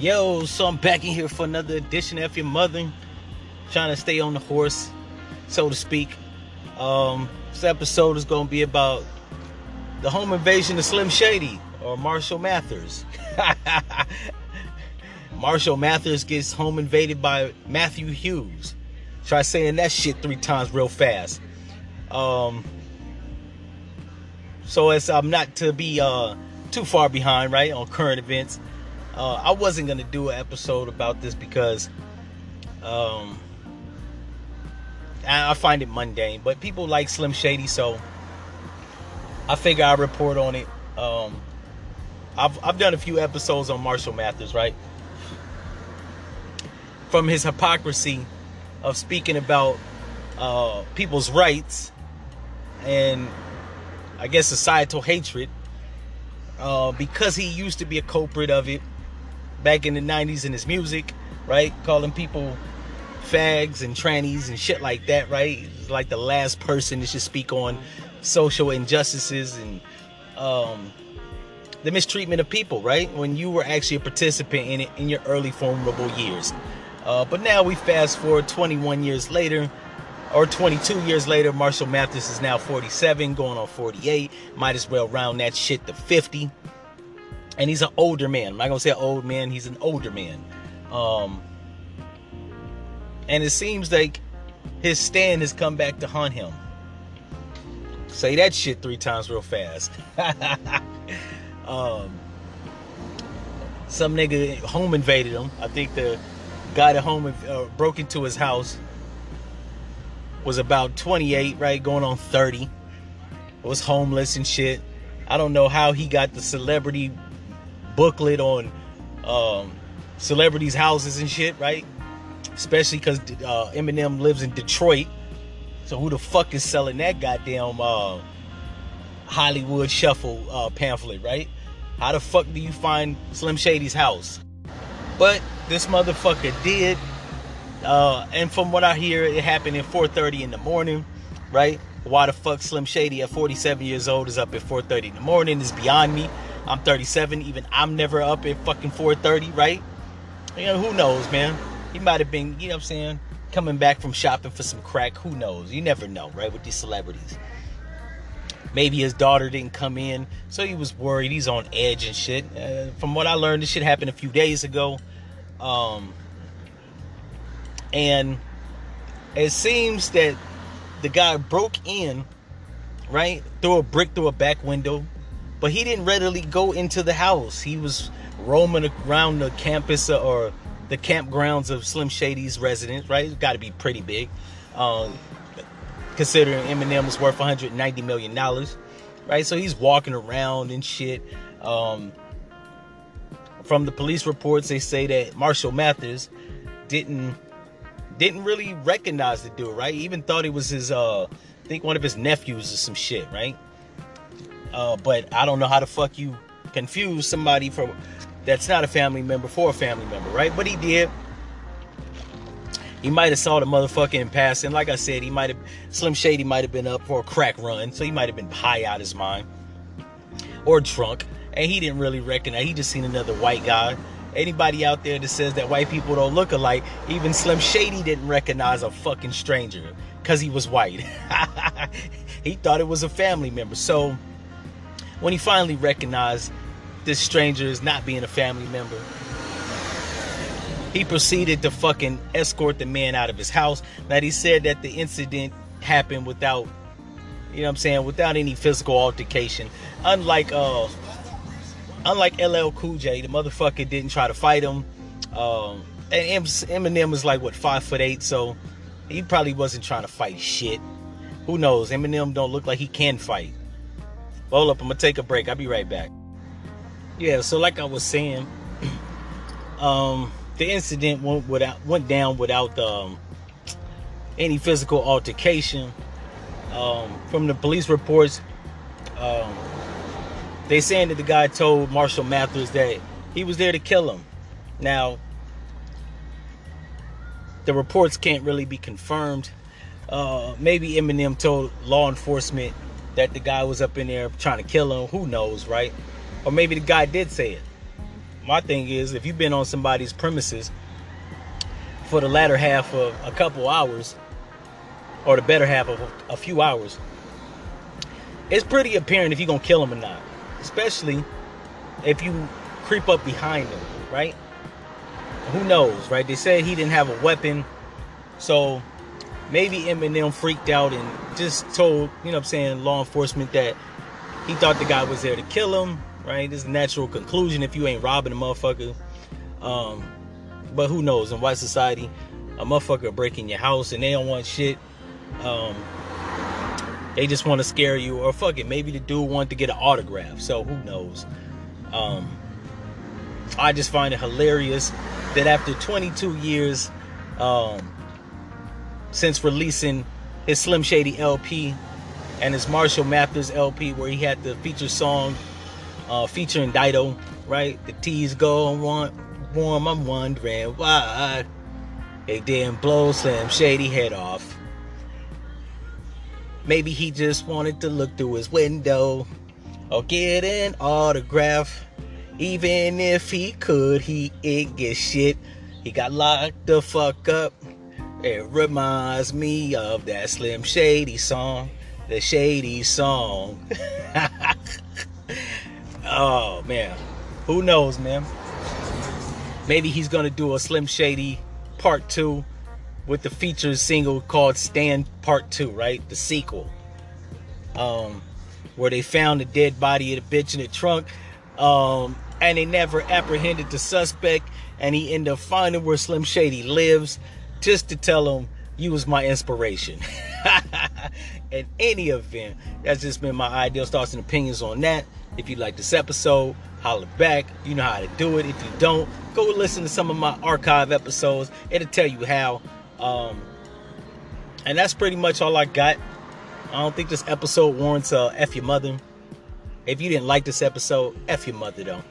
Yo, so I'm back in here for another edition of Your Mother. Trying to stay on the horse, so to speak. This episode is going to be about the home invasion of Slim Shady or Marshall Mathers. Marshall Mathers gets home invaded by Matthew Hughes. Try saying that shit 3 times real fast. So as I'm not to be too far behind, right, on current events, I wasn't going to do an episode about this because I find it mundane. But people like Slim Shady, so I figure I'll report on it. I've done a few episodes on Marshall Mathers, right? From his hypocrisy of speaking about people's rights and, I guess, societal hatred, because he used to be a culprit of it back in the 90s in his music, right? Calling people fags and trannies and shit like that, right? Like the last person that should speak on social injustices and the mistreatment of people, right? When you were actually a participant in it in your early formidable years. But now we fast forward 21 years later, or 22 years later. Marshall Mathers is now 47, going on 48. Might as well round that shit to 50. And he's an older man. I'm not going to say an old man. He's an older man. And it seems like his Stan has come back to haunt him. Say that shit 3 times real fast. Some nigga home invaded him. I think the guy that home broke into his house was about 28, right, going on 30. Was homeless and shit. I don't know how he got the celebrity booklet on celebrities' houses and shit, right? Especially because Eminem lives in Detroit. So who the fuck is selling that goddamn Hollywood Shuffle pamphlet, right? How the fuck do you find Slim Shady's house? But this motherfucker did. And from what I hear, it happened at 4:30 in the morning, right? Why the fuck Slim Shady at 47 years old is up at 4:30 in the morning is beyond me. I'm 37. Even I'm never up at fucking 4:30, right? You know, who knows, man? He might have been, you know what I'm saying, coming back from shopping for some crack. Who knows? You never know, right, with these celebrities. Maybe his daughter didn't come in, so he was worried. He's on edge and shit. From what I learned, this shit happened a few days ago. And it seems that the guy broke in, right, threw a brick through a back window, but he didn't readily go into the house. He was roaming around the campus or the campgrounds of Slim Shady's residence, right? It's got to be pretty big, considering Eminem was worth $190 million, right? So he's walking around and shit. From the police reports, they say that Marshall Mathers didn't really recognize the dude, right? He even thought he was his, I think one of his nephews or some shit, right? But I don't know how the fuck you confuse somebody for that's not a family member for a family member, right? But he did. He might have saw the motherfucker in passing. Like I said, he might have, Slim Shady might have been up for a crack run, so he might have been high out his mind or drunk, and he didn't really recognize. He just seen another white guy. Anybody out there that says that white people don't look alike, even Slim Shady didn't recognize a fucking stranger because he was white. He thought it was a family member. So when he finally recognized this stranger as not being a family member, he proceeded to fucking escort the man out of his house. Now, he said that the incident happened without, you know what I'm saying, without any physical altercation. Unlike LL Cool J, the motherfucker didn't try to fight him. And Eminem was like, what, 5'8", so he probably wasn't trying to fight shit. Who knows? Eminem don't look like he can fight. Hold up, I'm gonna take a break. I'll be right back. Yeah, so like I was saying, the incident went down without any physical altercation. From the police reports, they saying that the guy told Marshall Mathers that he was there to kill him. Now, the reports can't really be confirmed. Maybe Eminem told law enforcement that the guy was up in there trying to kill him. Who knows, right? Or maybe the guy did say it. My thing is, if you've been on somebody's premises for the latter half of a couple hours, or the better half of a few hours, it's pretty apparent if you're gonna kill them or not, especially if you creep up behind them, right? Who knows, right? They said he didn't have a weapon, so maybe Eminem freaked out and just told, you know what I'm saying, law enforcement that he thought the guy was there to kill him, right? This is a natural conclusion if you ain't robbing a motherfucker. But who knows, in white society, a motherfucker breaking your house and they don't want shit. They just want to scare you, or fuck it, maybe the dude wanted to get an autograph, so who knows. I just find it hilarious that after 22 years since releasing his Slim Shady LP and his Marshall Mathers LP, where he had the feature song featuring Dido, right? The tea's going warm, I'm wondering why they didn't blow Slim Shady head off. Maybe he just wanted to look through his window or get an autograph. Even if he could, he ain't get shit. He got locked the fuck up. It reminds me of that Slim Shady song. The Shady song. Oh, man. Who knows, man? Maybe he's going to do a Slim Shady Part 2 with the featured single called Stan Part 2, right? The sequel. Where they found the dead body of the bitch in the trunk. And they never apprehended the suspect, and he ended up finding where Slim Shady lives just to tell him, you was my inspiration. In any event, that's just been my ideal thoughts and opinions on that. If you like this episode, holler back. You know how to do it. If you don't, go listen to some of my archive episodes. It'll tell you how. And that's pretty much all I got. I don't think this episode warrants F your mother. If you didn't like this episode, F your mother though.